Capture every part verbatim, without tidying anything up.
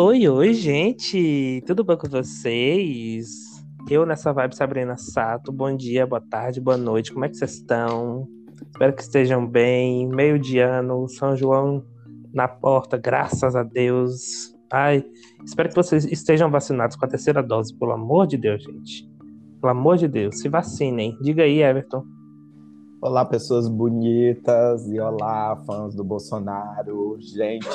Oi, oi, gente! Tudo bom com vocês? Eu nessa vibe Sabrina Sato. Bom dia, boa tarde, boa noite. Como é que vocês estão? Espero que estejam bem. Meio de ano, São João na porta, graças a Deus. Ai, espero que vocês estejam vacinados com a terceira dose, pelo amor de Deus, gente. Pelo amor de Deus, se vacinem. Diga aí, Everton. Olá, pessoas bonitas e olá, fãs do Bolsonaro. Gente...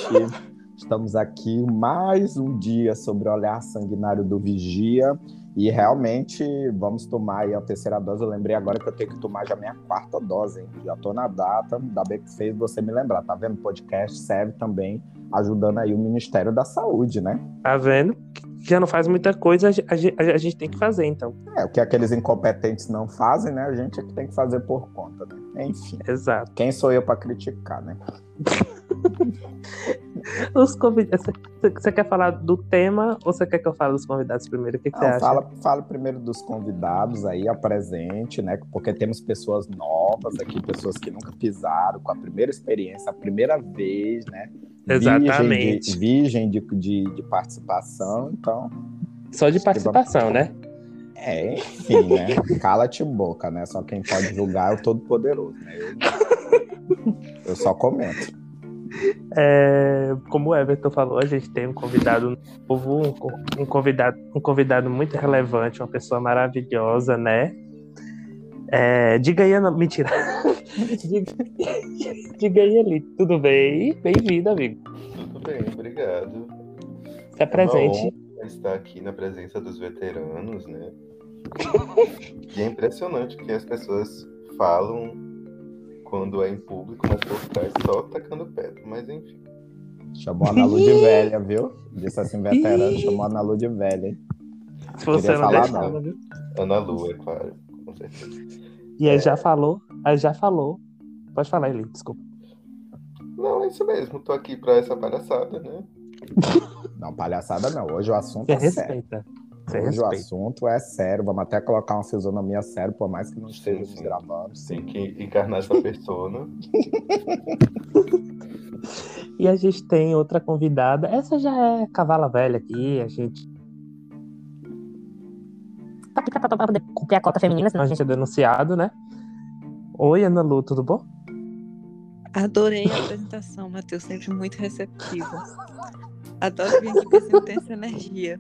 Estamos aqui mais um dia sobre o Olhar Sanguinário do Vigia e realmente vamos tomar aí a terceira dose. Eu lembrei agora que eu tenho que tomar já minha quarta dose, hein? Já tô na data, ainda bem que fez você me lembrar, tá vendo? O podcast serve também ajudando aí o Ministério da Saúde, né? Tá vendo? Já não faz muita coisa, a gente, a gente tem que fazer, então. É, o que aqueles incompetentes não fazem, né? A gente é que tem que fazer por conta, né? Enfim. Exato. Quem sou eu pra criticar, né? Os convidados. Você quer falar do tema ou você quer que eu fale dos convidados primeiro? O que, que não, você acha? Fala, fala primeiro dos convidados aí, apresente, né? Porque temos pessoas novas aqui, pessoas que nunca pisaram, com a primeira experiência, a primeira vez, né? Exatamente. Virgem de, de, de, de participação, então. Só de participação, vamos... né? É, enfim, né? Cala-te boca, né? Só quem pode julgar é o Todo-Poderoso, né? Eu, eu só comento. É, como o Everton falou, a gente tem um convidado novo, um convidado, um convidado muito relevante, uma pessoa maravilhosa, né? É, diga aí, Ana... mentira. diga, diga aí, Eli, tudo bem? Bem-vindo, amigo. Tudo bem, obrigado. Se apresente. É estar aqui na presença dos veteranos, né? E é impressionante o que as pessoas falam quando é em público, mas por trás só tacando pedra, mas enfim. Chamou a Ana Lu de velha, viu? Disse assim, veterano, chamou a Ana Lu de velha, hein? Se você não falar, deixava, não. Viu? Ana Lu, é claro, com certeza. E aí é... já falou, aí já falou. Pode falar, Eli, desculpa. Não, é isso mesmo, tô aqui pra essa palhaçada, né? Não, palhaçada não, hoje o assunto é sério. Hoje respeito. O assunto é sério, vamos até colocar uma fisionomia séria, por mais que não estejamos sim, sim. gravando. Sim. Tem que encarnar essa persona. E a gente tem outra convidada, essa já é cavala velha aqui, a gente... Tá aqui pra poder cumprir a cota feminina, senão a gente é denunciado, né? Oi, Ana Lu, tudo bom? Adorei a apresentação, Matheus, sempre muito receptivo. Adoro vir aqui com essa intensa energia.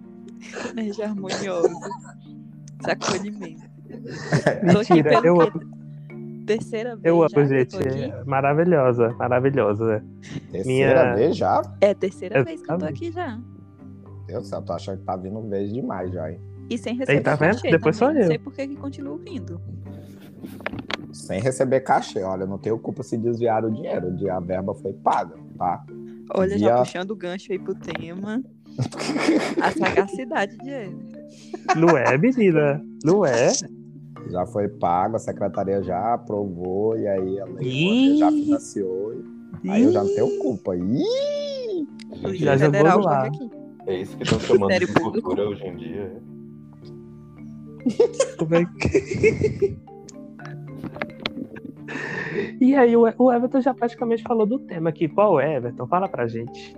Energia harmoniosa. Acolhimento. Mentira, eu amo. Terceira vez. Eu amo, gente. É maravilhosa, maravilhosa. Terceira Minha... vez já? É, terceira eu vez que eu tô aqui já. Meu Deus do céu, tô achando que tá vindo vez demais já, hein? E sem receber Ei, tá vendo? cachê. Depois sou eu. Não sei por que continuo vindo. Sem receber cachê. Olha, não tenho culpa se desviar o dinheiro. A verba foi paga, tá? Olha, Via... já puxando o gancho aí pro tema. A sagacidade de ele. Não é, menina? Não é? Já foi pago, a secretaria já aprovou, e aí a lei já financiou. E... Aí eu já não tenho culpa. Ih! Já jogou lá. É isso que estão chamando Sério de público? Cultura hoje em dia. Como é que... E aí o Everton já praticamente falou do tema aqui. Qual é, Everton? Fala pra gente.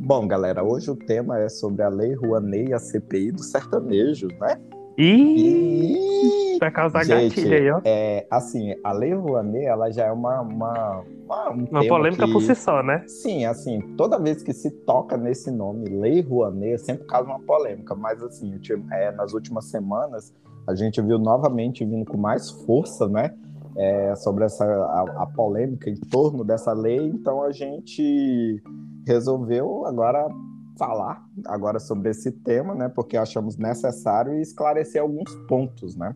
Bom, galera, hoje o tema é sobre a Lei Rouanet e a C P I do sertanejo, né? Ih! Vai causar gatilho aí, ó. É, assim, a Lei Rouanet, ela já é uma... Uma, uma, um uma polêmica que, por si só, né? Sim, assim, toda vez que se toca nesse nome, Lei Rouanet, sempre causa uma polêmica. Mas, assim, é, nas últimas semanas, a gente viu novamente vindo com mais força, né? É, sobre essa, a, a polêmica em torno dessa lei, então a gente resolveu agora falar agora sobre esse tema, né, porque achamos necessário esclarecer alguns pontos, né,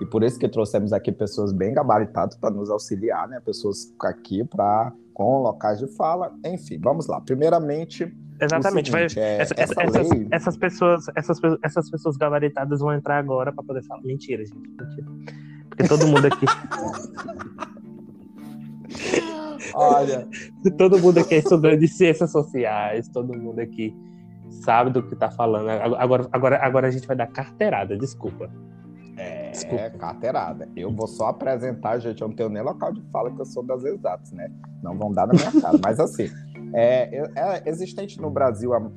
e por isso que trouxemos aqui pessoas bem gabaritadas para nos auxiliar, né, pessoas aqui pra, com locais de fala, enfim, vamos lá, primeiramente... Exatamente, seguinte, vai, é, essa, essa essa, lei... essas, essas, pessoas, essas, essas pessoas gabaritadas vão entrar agora para poder falar, mentira, gente, mentira. Porque todo mundo aqui. Olha. Todo mundo aqui é estudante de ciências sociais, todo mundo aqui sabe do que tá falando. Agora, agora, agora a gente vai dar carteirada, desculpa. É, desculpa. Carteirada. Eu vou só apresentar, gente, eu não tenho nem local de fala que eu sou das exatas, né? Não vão dar na minha cara, mas assim. é, é existente no Brasil há,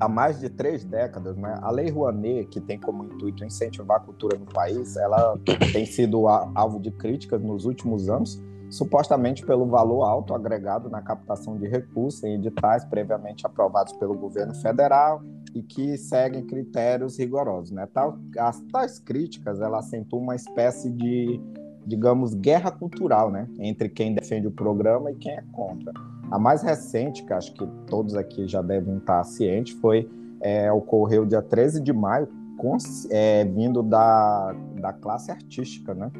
há mais de três décadas, né? A Lei Rouanet, que tem como intuito incentivar a cultura no país, ela tem sido alvo de críticas nos últimos anos, supostamente pelo valor alto agregado na captação de recursos em editais previamente aprovados pelo governo federal e que seguem critérios rigorosos, né? Tal, as tais críticas, ela acentuam uma espécie de, digamos, guerra cultural, né? Entre quem defende o programa e quem é contra. A mais recente, que acho que todos aqui já devem estar cientes, foi, é, ocorreu dia treze de maio, com, é, vindo da, da classe artística, né?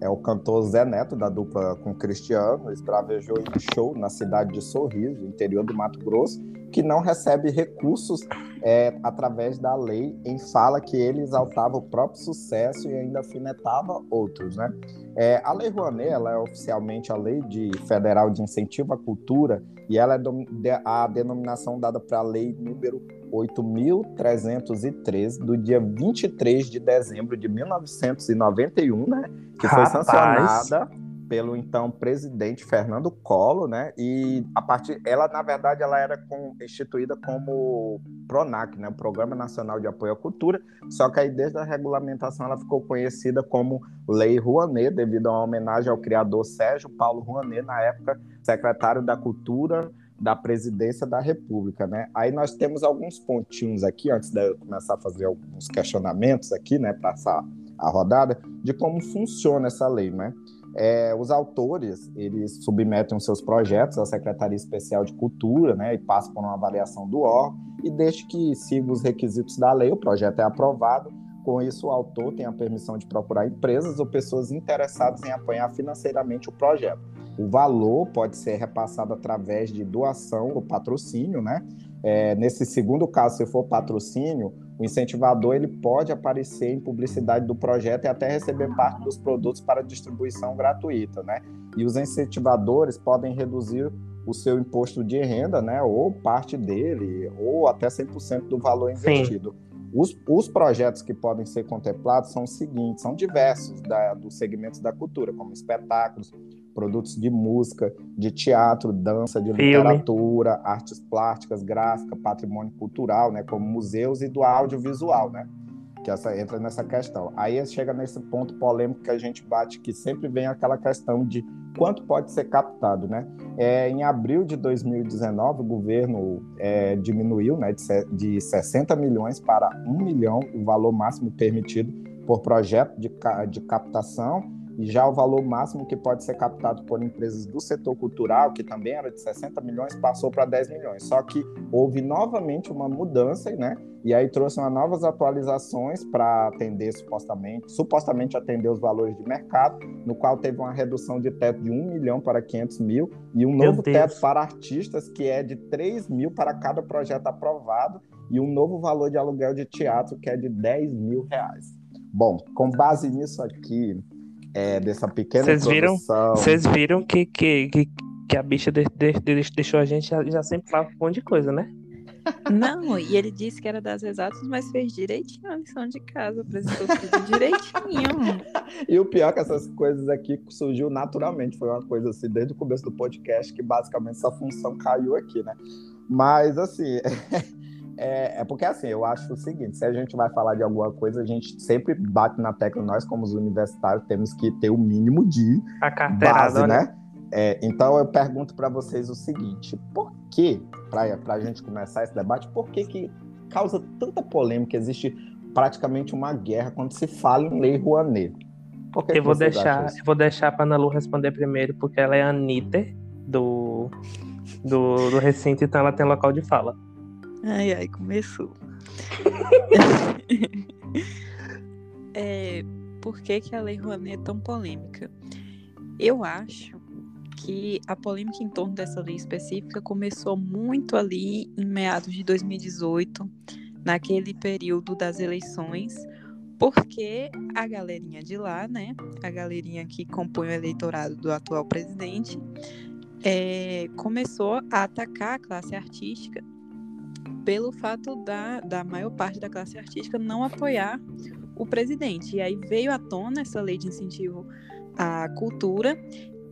É, o cantor Zé Neto, da dupla com Cristiano, esbravejou em um show na cidade de Sorriso, interior do Mato Grosso, que não recebe recursos é, através da lei, em fala que ele exaltava o próprio sucesso e ainda afinetava outros, né? É, a Lei Rouanet, ela é oficialmente a Lei de Federal de Incentivo à Cultura, e ela é do, de, a denominação dada para a Lei número oito mil trezentos e treze, do dia vinte e três de dezembro de mil novecentos e noventa e um, né? Que Rapaz. Foi sancionada pelo então presidente Fernando Collor, né? E a partir, ela na verdade ela era com, instituída como PRONAC, né? O Programa Nacional de Apoio à Cultura. Só que aí desde a regulamentação ela ficou conhecida como Lei Rouanet, devido a uma homenagem ao criador Sérgio Paulo Rouanet, na época secretário da Cultura da Presidência da República, né? Aí nós temos alguns pontinhos aqui, antes de eu começar a fazer alguns questionamentos aqui, né, passar a rodada, de como funciona essa lei, né? É, os autores, eles submetem os seus projetos à Secretaria Especial de Cultura, né, e passam por uma avaliação do órgão, e desde que siga os requisitos da lei, o projeto é aprovado. Com isso, o autor tem a permissão de procurar empresas ou pessoas interessadas em apoiar financeiramente o projeto. O valor pode ser repassado através de doação ou patrocínio, né? É, nesse segundo caso, se for patrocínio, o incentivador ele pode aparecer em publicidade do projeto e até receber parte dos produtos para distribuição gratuita, né? E os incentivadores podem reduzir o seu imposto de renda, né? Ou parte dele, ou até cem por cento do valor investido. Sim. Os, os projetos que podem ser contemplados são os seguintes, são diversos da, dos segmentos da cultura, como espetáculos, produtos de música, de teatro, dança, de Filme. literatura, artes plásticas, gráfica, patrimônio cultural, né, como museus, e do audiovisual, né, que essa, entra nessa questão. Aí chega nesse ponto polêmico que a gente bate, que sempre vem aquela questão de quanto pode ser captado, né? É, em abril de dois mil e dezenove, o governo é, diminuiu, né, de, de sessenta milhões para um milhão, o valor máximo permitido por projeto de, de captação, e já o valor máximo que pode ser captado por empresas do setor cultural, que também era de sessenta milhões, passou para dez milhões. Só que houve novamente uma mudança, né? E aí trouxe uma novas atualizações para atender supostamente, supostamente atender os valores de mercado, no qual teve uma redução de teto de um milhão para quinhentos mil e um novo teto para artistas que é de três mil para cada projeto aprovado e um novo valor de aluguel de teatro que é de dez mil reais. Bom, com base nisso aqui, É, dessa pequena Vocês viram, vocês viram que, que, que, que a bicha de, de, de, deixou a gente já, já sempre falar um monte de coisa, né? Não, e ele disse que era das exatas, mas fez direitinho a lição de casa, apresentou tudo direitinho. E o pior é que essas coisas aqui surgiu naturalmente, foi uma coisa assim, desde o começo do podcast, que basicamente essa função caiu aqui, né? Mas assim... É, é porque assim, eu acho o seguinte, se a gente vai falar de alguma coisa, a gente sempre bate na tecla, nós como os universitários temos que ter o mínimo de a carteirada, base, né? É, então eu pergunto para vocês o seguinte, por que, para a gente começar esse debate, por que que causa tanta polêmica, existe praticamente uma guerra quando se fala em Lei Rouanet? Por que eu, que vou deixar, eu vou deixar para a Ana Lu responder primeiro, porque ela é a Anitta do, do, do Recinto, então ela tem local de fala. Ai, ai, começou. É, por que que a Lei Rouanet é tão polêmica? Eu acho que a polêmica em torno dessa lei específica começou muito ali em meados de dois mil e dezoito, naquele período das eleições, porque a galerinha de lá, né, a galerinha que compõe o eleitorado do atual presidente, é, começou a atacar a classe artística pelo fato da, da maior parte da classe artística não apoiar o presidente. E aí veio à tona essa lei de incentivo à cultura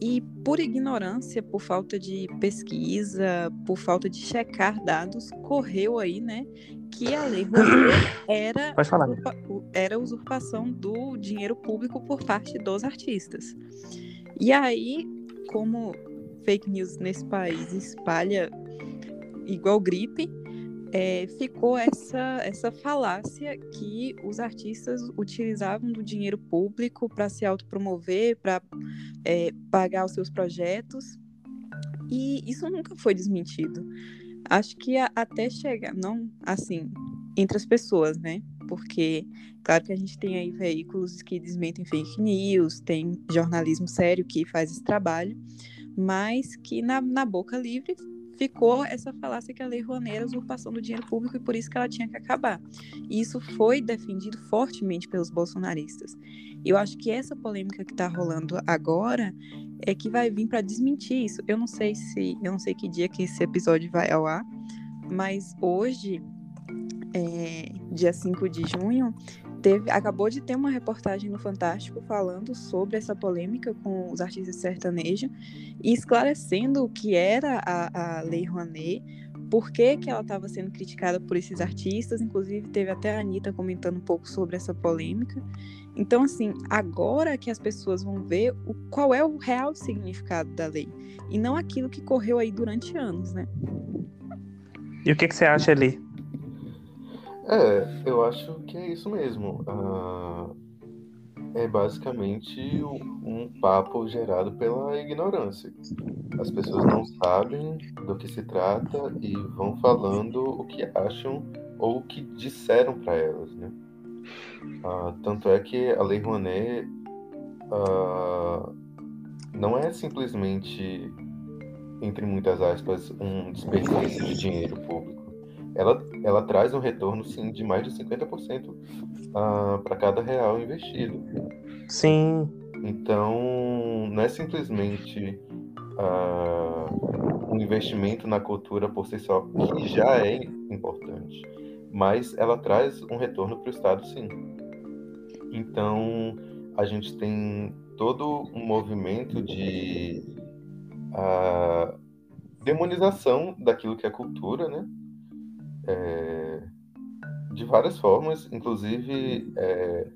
E por ignorância, por falta de pesquisa, por falta de checar dados, correu aí, né, que a Lei Rouanet era, era usurpação do dinheiro público por parte dos artistas. E aí, como fake news nesse país espalha igual gripe, é, ficou essa, essa falácia que os artistas utilizavam do dinheiro público para se autopromover, para é, pagar os seus projetos, e isso nunca foi desmentido. Acho que a, até chegar, não assim, entre as pessoas, né? Porque, claro que a gente tem aí veículos que desmentem fake news, tem jornalismo sério que faz esse trabalho, mas que na, na boca livre ficou essa falácia que a Lei Rouanet era usurpação do dinheiro público e por isso que ela tinha que acabar. E isso foi defendido fortemente pelos bolsonaristas. Eu acho que essa polêmica que está rolando agora é que vai vir para desmentir isso. Eu não sei se, eu não sei que dia que esse episódio vai ao ar, mas hoje, é, dia cinco de junho, teve, acabou de ter uma reportagem no Fantástico falando sobre essa polêmica com os artistas sertanejos e esclarecendo o que era a, a Lei Rouanet, por que que ela estava sendo criticada por esses artistas, inclusive teve até a Anitta comentando um pouco sobre essa polêmica. Então, assim, agora que as pessoas vão ver o, qual é o real significado da lei, e não aquilo que correu aí durante anos, né? E o que, que você acha, Eli? É, eu acho que é isso mesmo. Ah, é basicamente um, um papo gerado pela ignorância. As pessoas não sabem do que se trata e vão falando o que acham ou o que disseram para elas, né? Ah, tanto é que a Lei Rouanet ah, não é simplesmente, entre muitas aspas, um desperdício de dinheiro público. Ela, ela traz um retorno, sim, de mais de cinquenta por cento uh, para cada real investido. Sim. Então, não é simplesmente uh, um investimento na cultura por si só, que já é importante, mas ela traz um retorno para o Estado, sim. Então, a gente tem todo um movimento de uh, demonização daquilo que é cultura, né? É, de várias formas, inclusive é,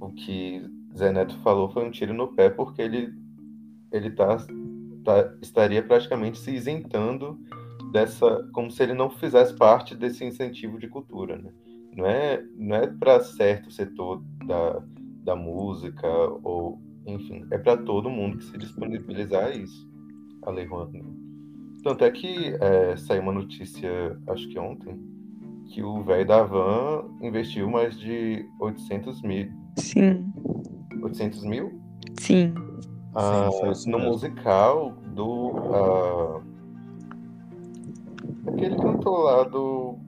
o que Zé Neto falou foi um tiro no pé, porque ele, ele tá, tá, estaria praticamente se isentando dessa, como se ele não fizesse parte desse incentivo de cultura, né? Não é, não é para certo setor da, da música, ou enfim, é para todo mundo que se disponibilizar a isso, a Lei Rouanet. Tanto é que é, saiu uma notícia, acho que ontem, que o velho da Havan investiu mais de oitocentos mil. Sim. oitocentos mil? Sim. Ah, sim, no musical do... Ah, aquele cantor lá do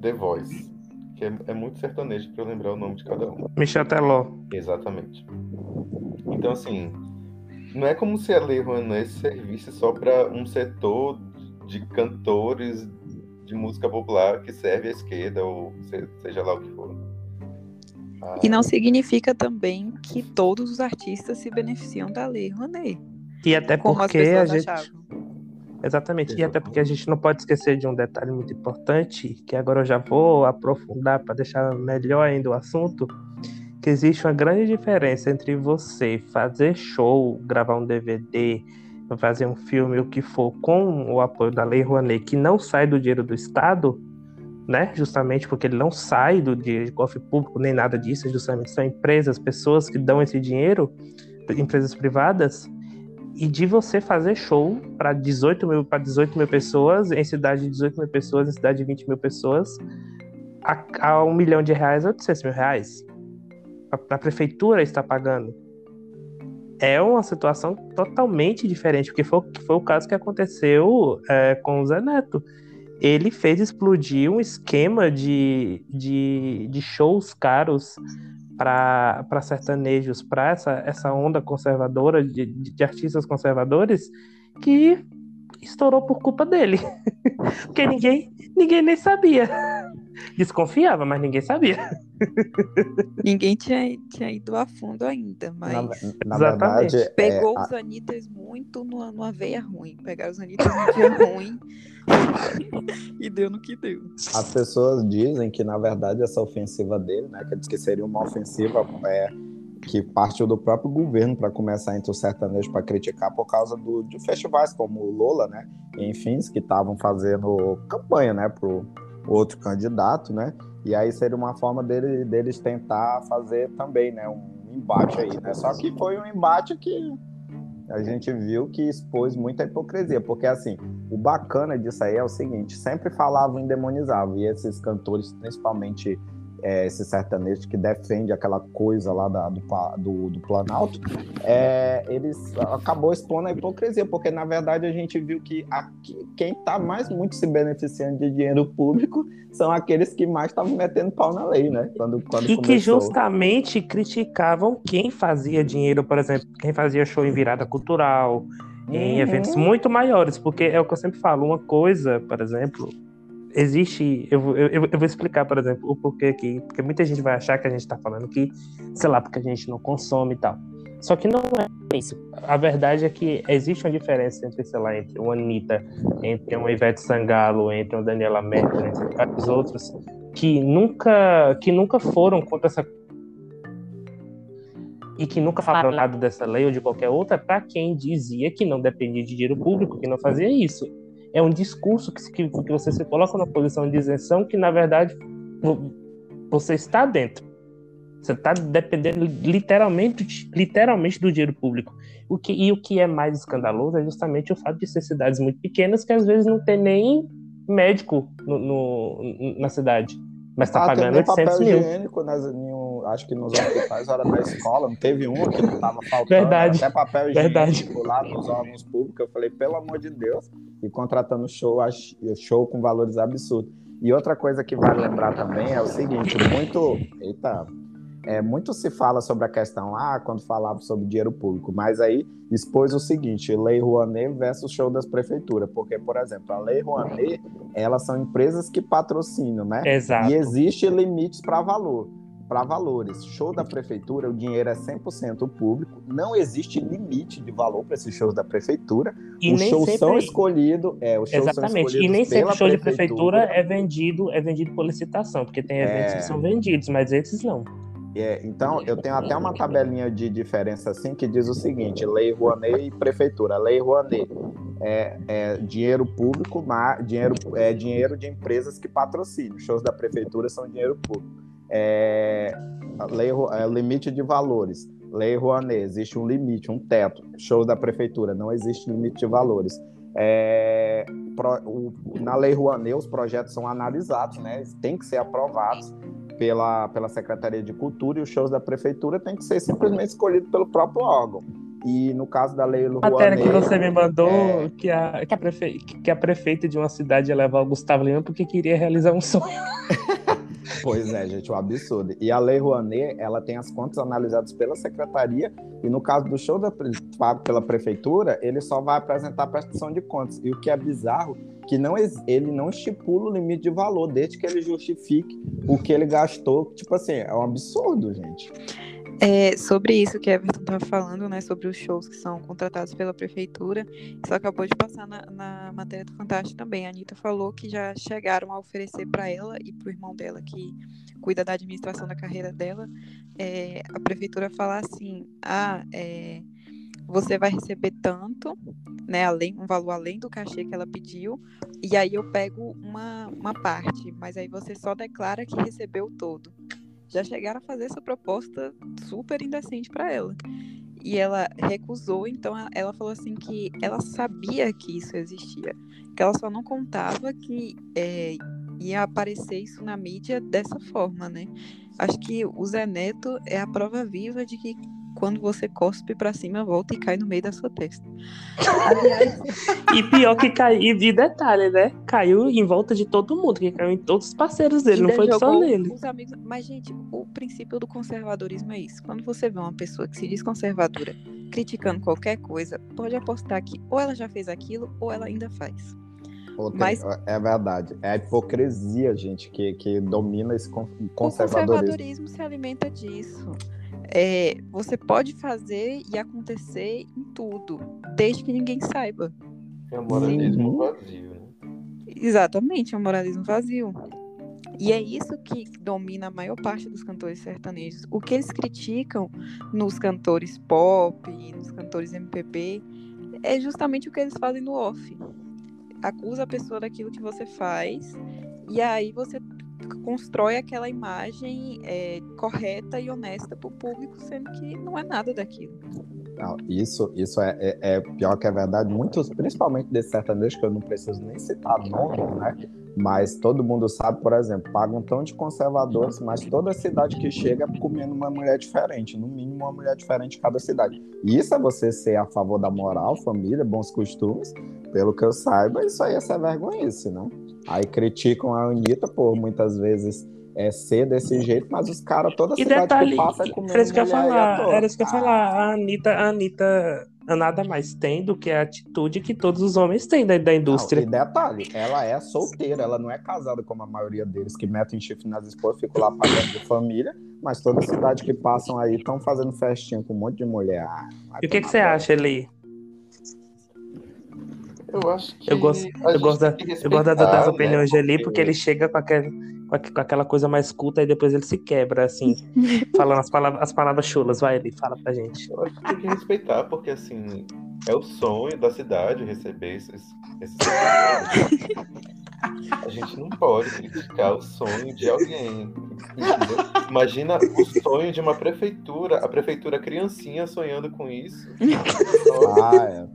The Voice, que é, é muito sertanejo para eu lembrar o nome de cada um. Michel Teló. Exatamente. Então, assim... Não é como se a Lei Rouanet servisse só para um setor de cantores de música popular que serve à esquerda, ou seja lá o que for. Ah. E não significa também que todos os artistas se beneficiam da Lei Rouanet. E até como porque a gente... Exatamente. Exatamente. E até porque a gente não pode esquecer de um detalhe muito importante, que agora eu já vou aprofundar para deixar melhor ainda o assunto, que existe uma grande diferença entre você fazer show, gravar um D V D, fazer um filme, o que for, com o apoio da Lei Rouanet, que não sai do dinheiro do Estado, né? Justamente porque ele não sai do dinheiro de cofre público, nem nada disso, justamente são empresas, pessoas que dão esse dinheiro, empresas privadas, e de você fazer show para dezoito mil pessoas, em cidade de dezoito mil pessoas, em cidade de vinte mil pessoas, a, a um milhão de reais, oitocentos mil reais. A prefeitura está pagando. É uma situação totalmente diferente, porque foi, foi o caso que aconteceu é, com o Zé Neto. Ele fez explodir um esquema de, de, de shows caros para sertanejos, para essa, essa onda conservadora de, de artistas conservadores, que estourou por culpa dele. Porque ninguém, ninguém nem sabia. Desconfiava, mas ninguém sabia. Ninguém tinha, tinha ido a fundo ainda, mas... Na, na verdade, pegou é, os a... Anitas muito numa, numa veia ruim. Pegaram os Anitas numa veia ruim e deu no que deu. As pessoas dizem que, na verdade, essa ofensiva dele, né, que diz que seria uma ofensiva é, que partiu do próprio governo para começar entre os sertanejos para criticar por causa do, de festivais como o Lola, né, e enfim, que estavam fazendo campanha, né, pro outro candidato, né? E aí seria uma forma dele, deles tentar fazer também, né? Um embate aí, né? Só que foi um embate que a gente viu que expôs muita hipocrisia, porque assim, o bacana disso aí é o seguinte, sempre falavam e demonizavam, e esses cantores, principalmente é, esse sertanejo que defende aquela coisa lá da, do, do, do Planalto, é, eles acabou expondo a hipocrisia, porque na verdade a gente viu que aqui, quem está mais muito se beneficiando de dinheiro público são aqueles que mais estavam metendo pau na lei, né? Quando, quando e começou. Que justamente criticavam quem fazia dinheiro, por exemplo, quem fazia show em virada cultural, uhum. em eventos muito maiores, porque é o que eu sempre falo, uma coisa, por exemplo... Existe, eu, eu, eu vou explicar, por exemplo, o porquê aqui, porque muita gente vai achar que a gente está falando que, sei lá, porque a gente não consome e tal. Só que não é isso. A verdade é que existe uma diferença entre, sei lá, entre uma Anitta, entre uma Ivete Sangalo, entre uma Daniela Mercury, entre vários outros, que nunca, que nunca foram contra essa... e que nunca falaram nada dessa lei ou de qualquer outra, para quem dizia que não dependia de dinheiro público, que não fazia isso. É um discurso que, que, que você se coloca na posição de isenção que, na verdade, você está dentro. Você está dependendo literalmente, literalmente do dinheiro público. O que, e o que é mais escandaloso é justamente o fato de ser cidades muito pequenas que, às vezes, não tem nem médico no, no, na cidade. Mas está ah, pagando oitocentos mil. Nas, nenhum, acho que nos hospitais, hora da escola, não teve um que não estava faltando. Verdade. Até papel higiênico lá nos órgãos públicos. Eu falei, pelo amor de Deus, e contratando show, show com valores absurdos. E outra coisa que vale lembrar também é o seguinte, muito... Eita... É, muito se fala sobre a questão lá, ah, quando falava sobre dinheiro público, mas aí expôs o seguinte, Lei Rouanet versus show das prefeituras, porque, por exemplo, a Lei Rouanet, elas são empresas que patrocinam, né? Exato. E existe limites para valor, para valores. Show da prefeitura, o dinheiro é cem por cento público, não existe limite de valor para esses shows da prefeitura, e os shows são escolhidos... É, os shows exatamente, são escolhidos e nem sempre o show de prefeitura é vendido, é vendido por licitação, porque tem eventos é... que são vendidos, mas esses não. É, então, eu tenho até uma tabelinha de diferença assim que diz o seguinte, Lei Rouanet e Prefeitura. Lei Rouanet é, é dinheiro público, mas dinheiro, é dinheiro de empresas que patrocinam. Shows da Prefeitura são dinheiro público. É, lei, é, limite de valores. Lei Rouanet, existe um limite, um teto. Shows da Prefeitura, não existe limite de valores. É, pro, o, na Lei Rouanet, os projetos são analisados, né? Eles têm que ser aprovados. Pela, pela Secretaria de Cultura, e os shows da Prefeitura tem que ser simplesmente escolhido pelo próprio órgão. E no caso da Lei Rouanet... A matéria que você me mandou, é... que, a, que, a prefe... que a prefeita de uma cidade ia levar o Gusttavo Lima porque queria realizar um sonho. Pois é, gente, um absurdo. E a Lei Rouanet, ela tem as contas analisadas pela Secretaria, e no caso do show da pre... pago pela Prefeitura, ele só vai apresentar a prestação de contas. E o que é bizarro, que não, ele não estipula o limite de valor, desde que ele justifique o que ele gastou. Tipo assim, é um absurdo, gente. É, sobre isso que a Everton estava falando, né, sobre os shows que são contratados pela prefeitura, isso acabou de passar na, na matéria do Fantástico também. A Anitta falou que já chegaram a oferecer para ela e para o irmão dela, que cuida da administração da carreira dela, é, a prefeitura falar assim, ah, é, você vai receber tanto, né, além, um valor além do cachê que ela pediu, e aí eu pego uma, uma parte, mas aí você só declara que recebeu todo. Já chegaram a fazer essa proposta super indecente para ela. E ela recusou, então ela falou assim que ela sabia que isso existia, que ela só não contava que é, ia aparecer isso na mídia dessa forma, né? Acho que o Zé Neto é a prova viva de que quando você cospe pra cima, volta e cai no meio da sua testa. Aliás... E pior que caiu, de detalhe, né? Caiu em volta de todo mundo, que caiu em todos os parceiros dele, não foi só nele. Amigos... Mas, gente, o princípio do conservadorismo é isso. Quando você vê uma pessoa que se diz conservadora criticando qualquer coisa, pode apostar que ou ela já fez aquilo, ou ela ainda faz. Tem, mas... É verdade. É a hipocrisia, gente, que, que domina esse conservadorismo. O conservadorismo se alimenta disso. É, você pode fazer e acontecer em tudo, desde que ninguém saiba. É um moralismo Sim. vazio, né? Exatamente, é um moralismo vazio. E é isso que domina a maior parte dos cantores sertanejos. O que eles criticam nos cantores pop, nos cantores M P B, é justamente o que eles fazem no off. Acusa a pessoa daquilo que você faz, e aí você constrói aquela imagem é, correta e honesta para o público, sendo que não é nada daquilo. Não, isso, isso é, é, é pior que a verdade. Muitos, principalmente desses sertanejos, que eu não preciso nem citar nome, né? Mas todo mundo sabe, por exemplo, pagam um tão de conservadores, mas toda cidade que chega é comendo uma mulher diferente, no mínimo uma mulher diferente em cada cidade. E isso é você ser a favor da moral, família, bons costumes. Pelo que eu saiba, isso aí é ser vergonhice, né? Aí criticam a Anitta por muitas vezes é ser desse jeito, mas os caras, toda a cidade detalhe, que passa é comendo mulher. Era isso que eu ia falar, era isso que eu ia falar. A Anitta, a Anitta nada mais tem do que a atitude que todos os homens têm da, da indústria. Não, e detalhe, ela é solteira, ela não é casada como a maioria deles, que metem chifre nas esposas, ficam lá pagando de família, mas toda a cidade que passam aí estão fazendo festinha com um monte de mulher. Ah, e o que, que você acha, Eli? Eu acho que. Eu gosto, eu gosto, da, eu gosto das, das opiniões né? de Eli, porque ele chega com aquela, com aquela coisa mais culta e depois ele se quebra, assim, falando as palavras, as palavras chulas. Vai, Eli, fala pra gente. Eu acho que tem que respeitar, porque, assim, é o sonho da cidade receber esses. esses... A gente não pode criticar o sonho de alguém. Entendeu? Imagina o sonho de uma prefeitura, a prefeitura criancinha sonhando com isso. Ah, é.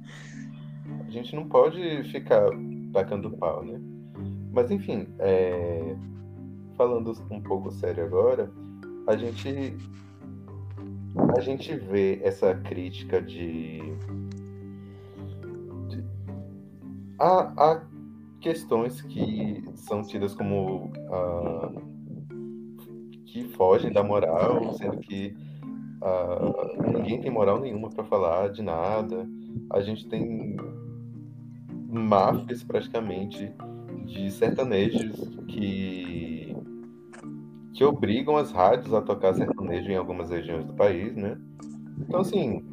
A gente não pode ficar tacando pau, né? Mas, enfim, é... falando um pouco sério agora, a gente... a gente vê essa crítica de... de... Há, há questões que são tidas como... Ah, que fogem da moral, sendo que ah, ninguém tem moral nenhuma para falar de nada. A gente tem... máfias, praticamente, de sertanejos que, que obrigam as rádios a tocar sertanejo em algumas regiões do país, né? Então, assim,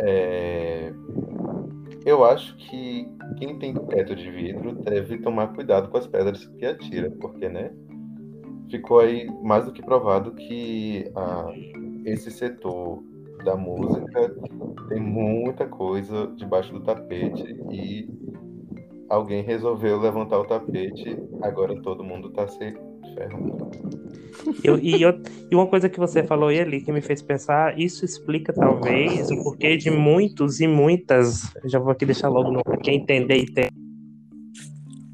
é... eu acho que quem tem teto de vidro deve tomar cuidado com as pedras que atira, porque, né? Ficou aí mais do que provado que ah, esse setor da música tem muita coisa debaixo do tapete e alguém resolveu levantar o tapete, agora todo mundo tá se ferrando. Eu, e, eu, e uma coisa que você falou, Eli, que me fez pensar, isso explica talvez o porquê de muitos e muitas, já vou aqui deixar logo no quem entender e ter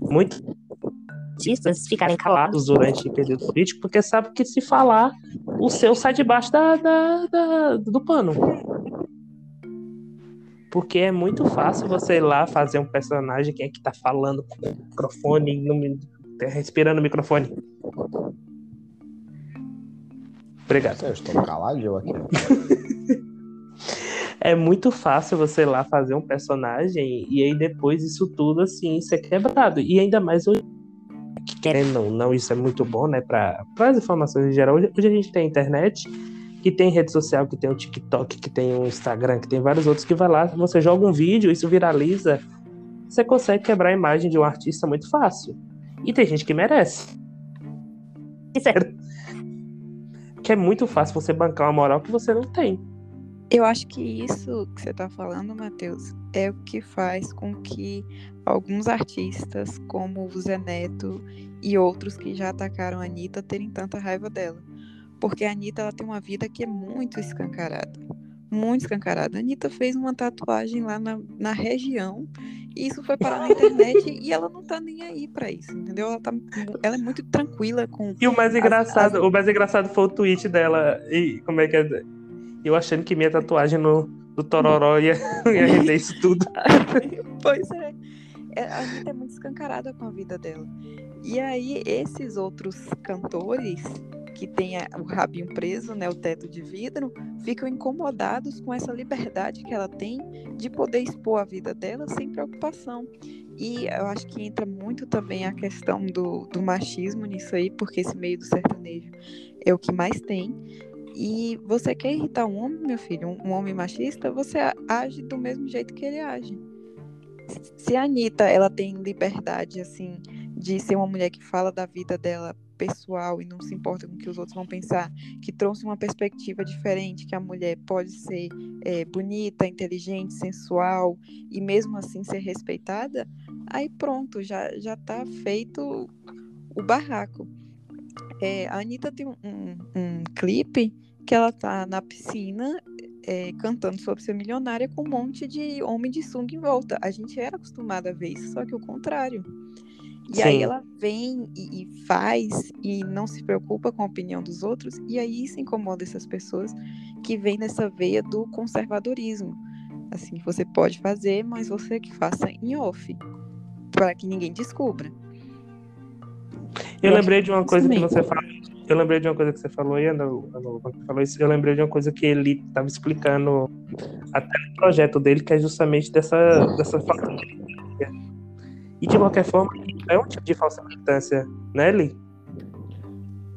muitos artistas ficarem calados durante o período político, porque sabe que se falar, o seu sai debaixo da, da, da, do pano. Porque é muito fácil você ir lá fazer um personagem, quem é que tá falando com o microfone, no, respirando o microfone. Obrigado. Eu estou calado, eu aqui. É muito fácil você ir lá fazer um personagem e aí depois isso tudo, assim, ser quebrado. E ainda mais hoje. É, não, não, isso é muito bom, né? Para as informações em geral. Hoje, hoje a gente tem a internet, que tem rede social, que tem o TikTok, que tem o Instagram, que tem vários outros que vai lá, você joga um vídeo, isso viraliza, você consegue quebrar a imagem de um artista muito fácil. E tem gente que merece. Sério. Que é muito fácil você bancar uma moral que você não tem. Eu acho que isso que você está falando, Matheus, é o que faz com que alguns artistas, como o Zé Neto e outros que já atacaram a Anitta, terem tanta raiva dela. Porque a Anitta ela tem uma vida que é muito escancarada. Muito escancarada. A Anitta fez uma tatuagem lá na, na região, e isso foi parar na internet, e ela não tá nem aí pra isso, entendeu? Ela, tá, ela é muito tranquila com... E o mais, as, engraçado, as... o mais engraçado foi o tweet dela, e como é que é... Eu achando que minha tatuagem no, do Tororó ia, ia render isso tudo. Pois é. A gente é muito escancarada com a vida dela. E aí, esses outros cantores que têm o rabinho preso, né, o teto de vidro, ficam incomodados com essa liberdade que ela tem de poder expor a vida dela sem preocupação. E eu acho que entra muito também a questão do, do machismo nisso aí, porque esse meio do sertanejo é o que mais tem. E você quer irritar um homem, meu filho, um, um homem machista, você age do mesmo jeito que ele age. Se a Anitta, ela tem liberdade, assim, de ser uma mulher que fala da vida dela pessoal e não se importa com o que os outros vão pensar, que trouxe uma perspectiva diferente, que a mulher pode ser é, bonita, inteligente, sensual e mesmo assim ser respeitada, aí pronto, já, já tá feito o barraco. É, a Anitta tem um, um, um clipe que ela tá na piscina é, cantando sobre ser milionária com um monte de homem de sunga em volta. A gente era acostumada a ver isso, só que o contrário. E Sim. aí ela vem e, e faz e não se preocupa com a opinião dos outros, e aí isso incomoda essas pessoas que vêm nessa veia do conservadorismo. Assim, você pode fazer, mas você que faça em off, para que ninguém descubra. Eu lembrei de uma coisa que você falou. Eu lembrei de uma coisa que você falou aí, Ana Lu, falou isso. Eu lembrei de uma coisa que ele estava explicando até no projeto dele, que é justamente dessa, dessa falta de militância. E de qualquer forma, é um tipo de falsa militância, né, Eli?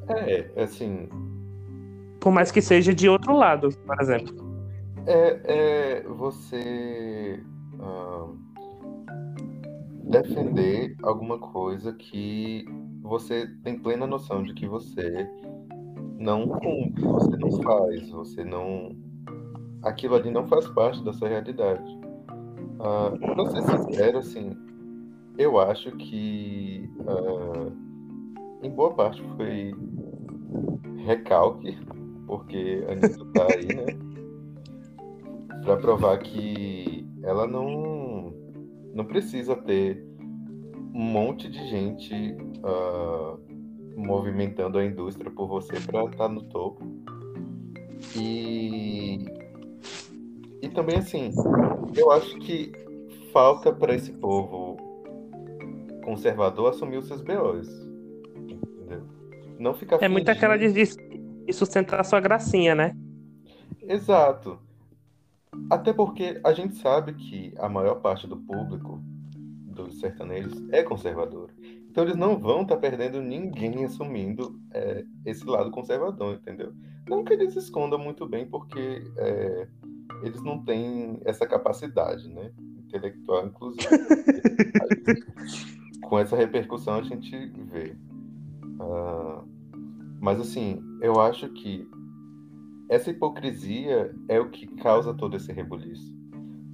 É, assim. Por mais que seja de outro lado, por exemplo. É, é você uh, defender alguma coisa que você tem plena noção de que você não cumpre, você não faz, você não... Aquilo ali não faz parte da sua realidade. Ah, pra ser sincero, assim, eu acho que ah, em boa parte foi recalque, porque a Anitta tá aí, né? Pra provar que ela não, não precisa ter um monte de gente uh, movimentando a indústria por você para estar no topo. E, e também, assim, eu acho que falta para esse povo conservador assumir os seus B Os. Entendeu? Não ficar É fingindo. Muito aquela de, de sustentar sua gracinha, né? Exato. Até porque a gente sabe que a maior parte do público dos sertanejos é conservador. Então eles não vão estar tá perdendo ninguém assumindo é, esse lado conservador, entendeu? Não que eles escondam muito bem, porque é, eles não têm essa capacidade, né? Intelectual, inclusive. Aí, com essa repercussão a gente vê. Ah, mas assim, eu acho que essa hipocrisia é o que causa todo esse rebuliço.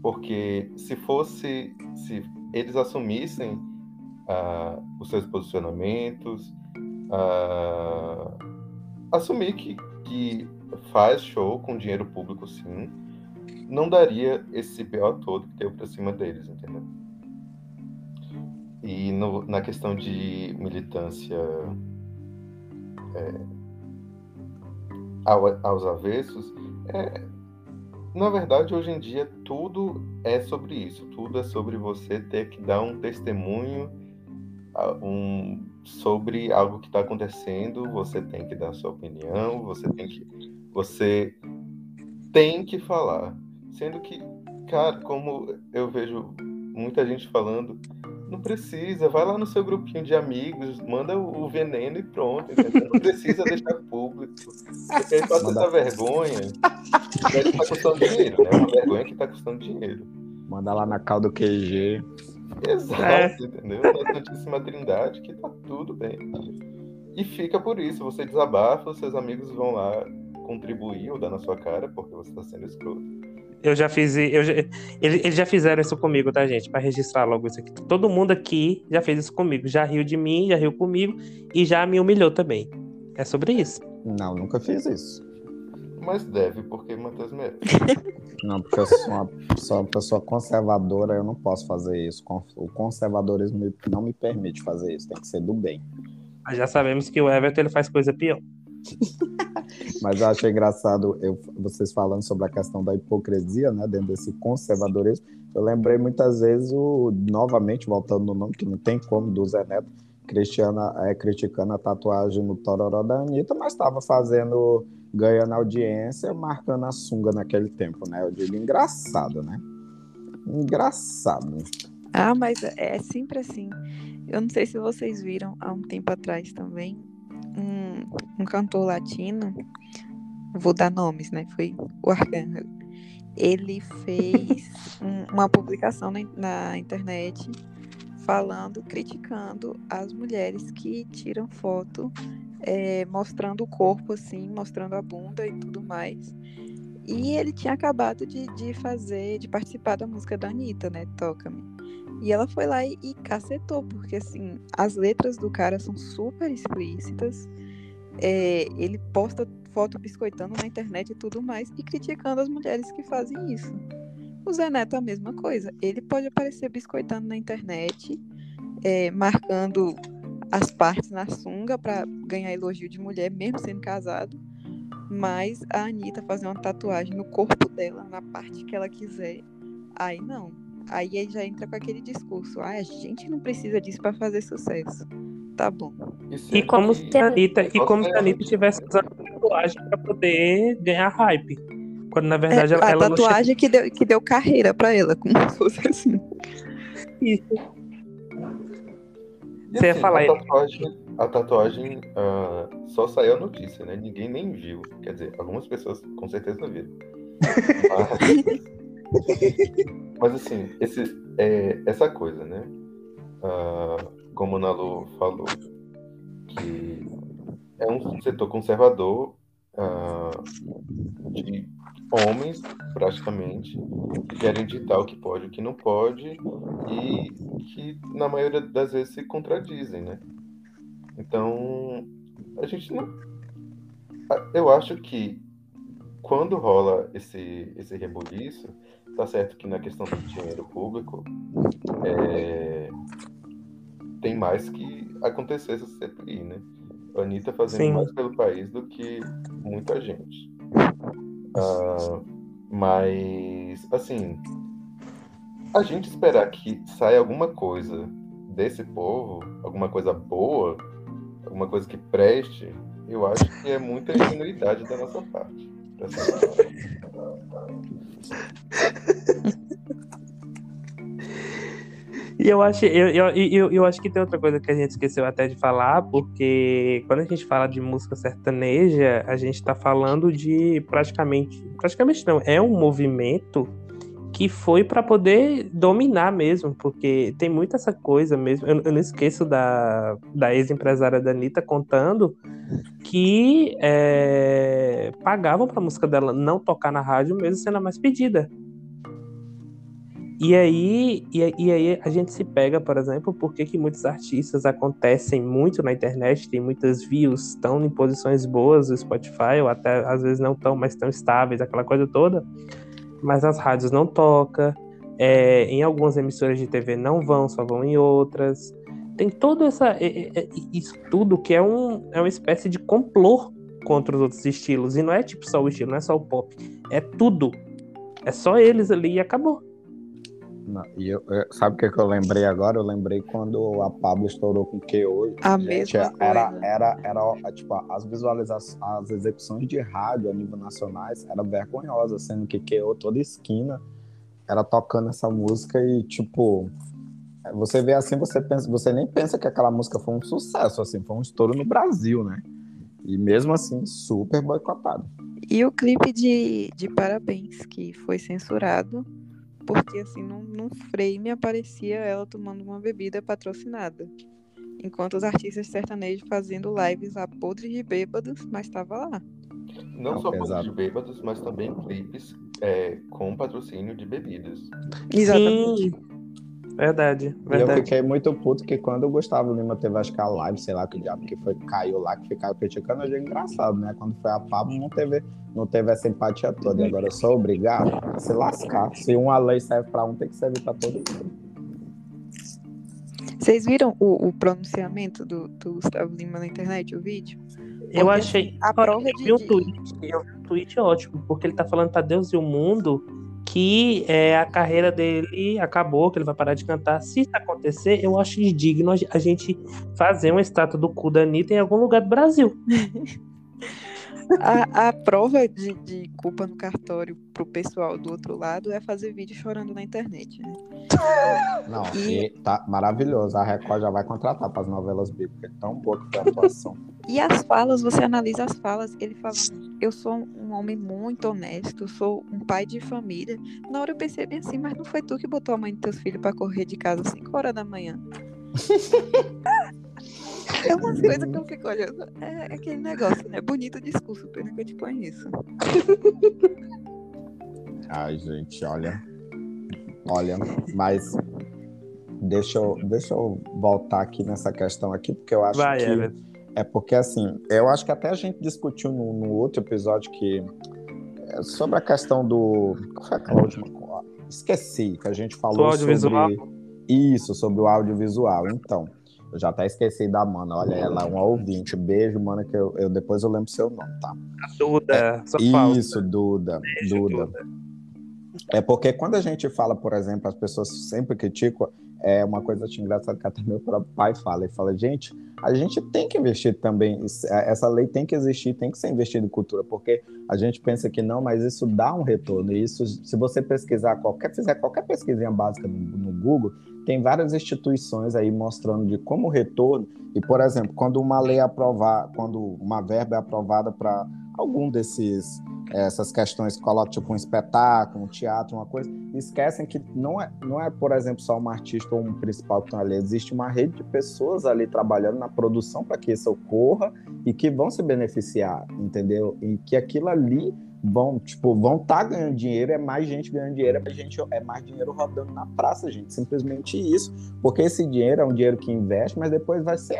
Porque se fosse... Se eles assumissem ah, os seus posicionamentos, ah, assumir que, que faz show com dinheiro público, sim, não daria esse B O todo que deu pra cima deles, entendeu? E no, na questão de militância é, ao, aos avessos, é... Na verdade, hoje em dia, tudo é sobre isso. Tudo é sobre você ter que dar um testemunho um, sobre algo que está acontecendo. Você tem que dar sua opinião, você tem que, você tem que falar. Sendo que, cara, como eu vejo muita gente falando, não precisa, vai lá no seu grupinho de amigos, manda o veneno e pronto, entendeu? Não precisa deixar público. Porque aí passa essa vergonha, que tá custando dinheiro, né? Uma vergonha que tá custando dinheiro. Manda lá na caldo Q G. Exato, é. Entendeu? Na Santíssima Trindade, que tá tudo bem. E fica por isso, você desabafa, os seus amigos vão lá contribuir ou dar na sua cara, porque você tá sendo escroto. Eu já fiz, eu já, eles já fizeram isso comigo, tá, gente? Pra registrar logo isso aqui. Todo mundo aqui já fez isso comigo. Já riu de mim, já riu comigo e já me humilhou também. É sobre isso. Não, nunca fiz isso. Mas deve, porque Matheus merece. Não, porque eu sou uma, sou uma pessoa conservadora, eu não posso fazer isso. O conservadorismo não me permite fazer isso, tem que ser do bem. Mas já sabemos que o Everton ele faz coisa pior. Mas eu achei engraçado eu, vocês falando sobre a questão da hipocrisia, né, dentro desse conservadorismo. Eu lembrei muitas vezes, o, novamente voltando no nome, que não tem como, do Zé Neto, Cristiano, é, criticando a tatuagem no Tororó da Anitta, mas estava fazendo, ganhando audiência, marcando a sunga naquele tempo, né? Eu digo engraçado, né? Engraçado. Ah, mas é sempre assim. Eu não sei se vocês viram há um tempo atrás também um, um cantor latino, vou dar nomes, né? Foi o Arcângelo. Ele fez um, uma publicação na, na internet falando, criticando as mulheres que tiram foto é, mostrando o corpo, assim, mostrando a bunda e tudo mais. E ele tinha acabado de, de fazer, de participar da música da Anitta, né? Toca-me. E ela foi lá e, e cacetou, porque assim, as letras do cara são super explícitas, é, ele posta foto biscoitando na internet e tudo mais, e criticando as mulheres que fazem isso. O Zé Neto é a mesma coisa, ele pode aparecer biscoitando na internet, é, marcando as partes na sunga para ganhar elogio de mulher, mesmo sendo casado, mas a Anitta fazer uma tatuagem no corpo dela, na parte que ela quiser, aí não. Aí ele já entra com aquele discurso, ah, a gente não precisa disso para fazer sucesso. Tá bom. E como se a Anitta, e como se a Anitta tivesse usando a tatuagem para poder ganhar hype. Quando na verdade é, ela... A tatuagem não... que, deu, que deu carreira para ela, como se fosse assim. Isso. E você assim, ia falar a tatuagem, a tatuagem uh, só saiu a notícia, né? Ninguém nem viu. Quer dizer, algumas pessoas com certeza não viram. Mas... Mas assim, esse, é, essa coisa, né? Uh, como a Ana Lu falou, que é um setor conservador uh, de homens, praticamente, que querem ditar o que pode e o que não pode, e que na maioria das vezes se contradizem, né? Então, a gente não. Eu acho que quando rola esse, esse rebuliço. Tá certo que na questão do dinheiro público é... tem mais que acontecer essa C P I, né? A Anitta fazendo Sim. mais pelo país do que muita gente. Ah, mas, assim, a gente esperar que saia alguma coisa desse povo, alguma coisa boa, alguma coisa que preste, eu acho que é muita ingenuidade da nossa parte. E eu acho, eu, eu, eu, eu acho que tem outra coisa que a gente esqueceu até de falar, porque quando a gente fala de música sertaneja, a gente tá falando de praticamente, praticamente não, é um movimento que foi para poder dominar mesmo, porque tem muito essa coisa mesmo. Eu, eu não esqueço da, da ex-empresária da Anitta contando que é, pagavam para a música dela não tocar na rádio, mesmo sendo a mais pedida. E aí, e, e aí a gente se pega, por exemplo, porque que muitos artistas acontecem muito na internet, tem muitas views, estão em posições boas do Spotify, ou até às vezes não estão, mas estão estáveis, aquela coisa toda. Mas as rádios não tocam, é, em algumas emissoras de T V não vão, só vão em outras. Tem todo essa, é, é, isso tudo que é, um, é uma espécie de complô contra os outros estilos. E não é tipo só o estilo, não é só o pop. É tudo. É só eles ali e acabou. Não, e eu, eu, sabe o que, que eu lembrei agora? Eu lembrei quando a Pabllo estourou com Que Hoje. A gente, mesma era, coisa. Era, era, era, tipo, as visualizações, as execuções de rádio a nível nacionais era vergonhosa, sendo que Que Hoje, toda esquina, era tocando essa música e, tipo, você vê assim, você, pensa, você nem pensa que aquela música foi um sucesso, assim, foi um estouro no Brasil, né? E mesmo assim, super boicotado. E o clipe de, de Parabéns, que foi censurado, porque assim, num, num frame aparecia ela tomando uma bebida patrocinada, enquanto os artistas sertanejos fazendo lives a podre de bêbados, mas estava lá. Não, Não só podre de bêbados, mas também clipes é, com patrocínio de bebidas. Exatamente. Sim. Verdade, verdade. E eu fiquei muito puto que quando o Gusttavo Lima teve, acho que a live, sei lá que diabo, que foi, caiu lá, que ficaram criticando, eu achei engraçado, né? Quando foi a Pabllo, não teve, não teve essa empatia toda. E agora eu sou obrigado a se lascar. Se uma lei serve pra um, tem que servir pra todo mundo. Vocês viram o, o pronunciamento do, do Gusttavo Lima na internet, o vídeo? Eu porque achei. A prova eu vi um tweet. Eu vi um tweet ótimo, porque ele tá falando pra Deus e o mundo que é, a carreira dele acabou, que ele vai parar de cantar. Se isso acontecer, eu acho indigno a gente fazer uma estátua do cu da Anitta em algum lugar do Brasil. A, a prova de, de culpa no cartório pro pessoal do outro lado é fazer vídeo chorando na internet, né? Não, e... tá maravilhoso. A Record já vai contratar para as novelas bíblicas. É tão boa que tem a atuação. E as falas, você analisa as falas, ele fala, eu sou um homem muito honesto, sou um pai de família. Na hora eu pensei bem assim, mas não foi tu que botou a mãe dos teus filhos para correr de casa às cinco horas da manhã? É umas coisas que eu fico olhando. É aquele negócio, né? Bonito discurso, pena que eu te conheço. Ai, gente, olha. Olha, mas deixa eu, deixa eu voltar aqui nessa questão aqui, porque eu acho Vai, que... Everton. É porque, assim, eu acho que até a gente discutiu no, no outro episódio que... É sobre a questão do... Qual foi aquela última? Esqueci, que a gente falou sobre... Audiovisual. Isso, sobre o audiovisual. Então... Eu já até esqueci da Mana, olha, ela é uma ouvinte. Beijo, Mana, que eu, eu depois eu lembro seu nome, tá? A Duda, é, só falta. Isso, Duda, Beijo, Duda. Duda. É porque quando a gente fala, por exemplo, as pessoas sempre criticam, é uma coisa engraçada que até meu próprio pai fala, ele fala, gente, a gente tem que investir também, essa lei tem que existir, tem que ser investida em cultura, porque a gente pensa que não, mas isso dá um retorno, e isso, se você pesquisar, qualquer, fizer qualquer pesquisinha básica no, no Google, tem várias instituições aí mostrando de como retorno, e, por exemplo, quando uma lei aprovar, quando uma verba é aprovada para algum desses, essas questões que colocam, tipo, um espetáculo, um teatro, uma coisa, esquecem que não é, não é, por exemplo, só um artista ou um principal que está ali, existe uma rede de pessoas ali trabalhando na produção para que isso ocorra e que vão se beneficiar, entendeu? E que aquilo ali vão, tipo, vão estar tá ganhando dinheiro, é mais gente ganhando dinheiro, é mais, gente, é mais dinheiro rodando na praça, gente, simplesmente isso, porque esse dinheiro é um dinheiro que investe, mas depois vai ser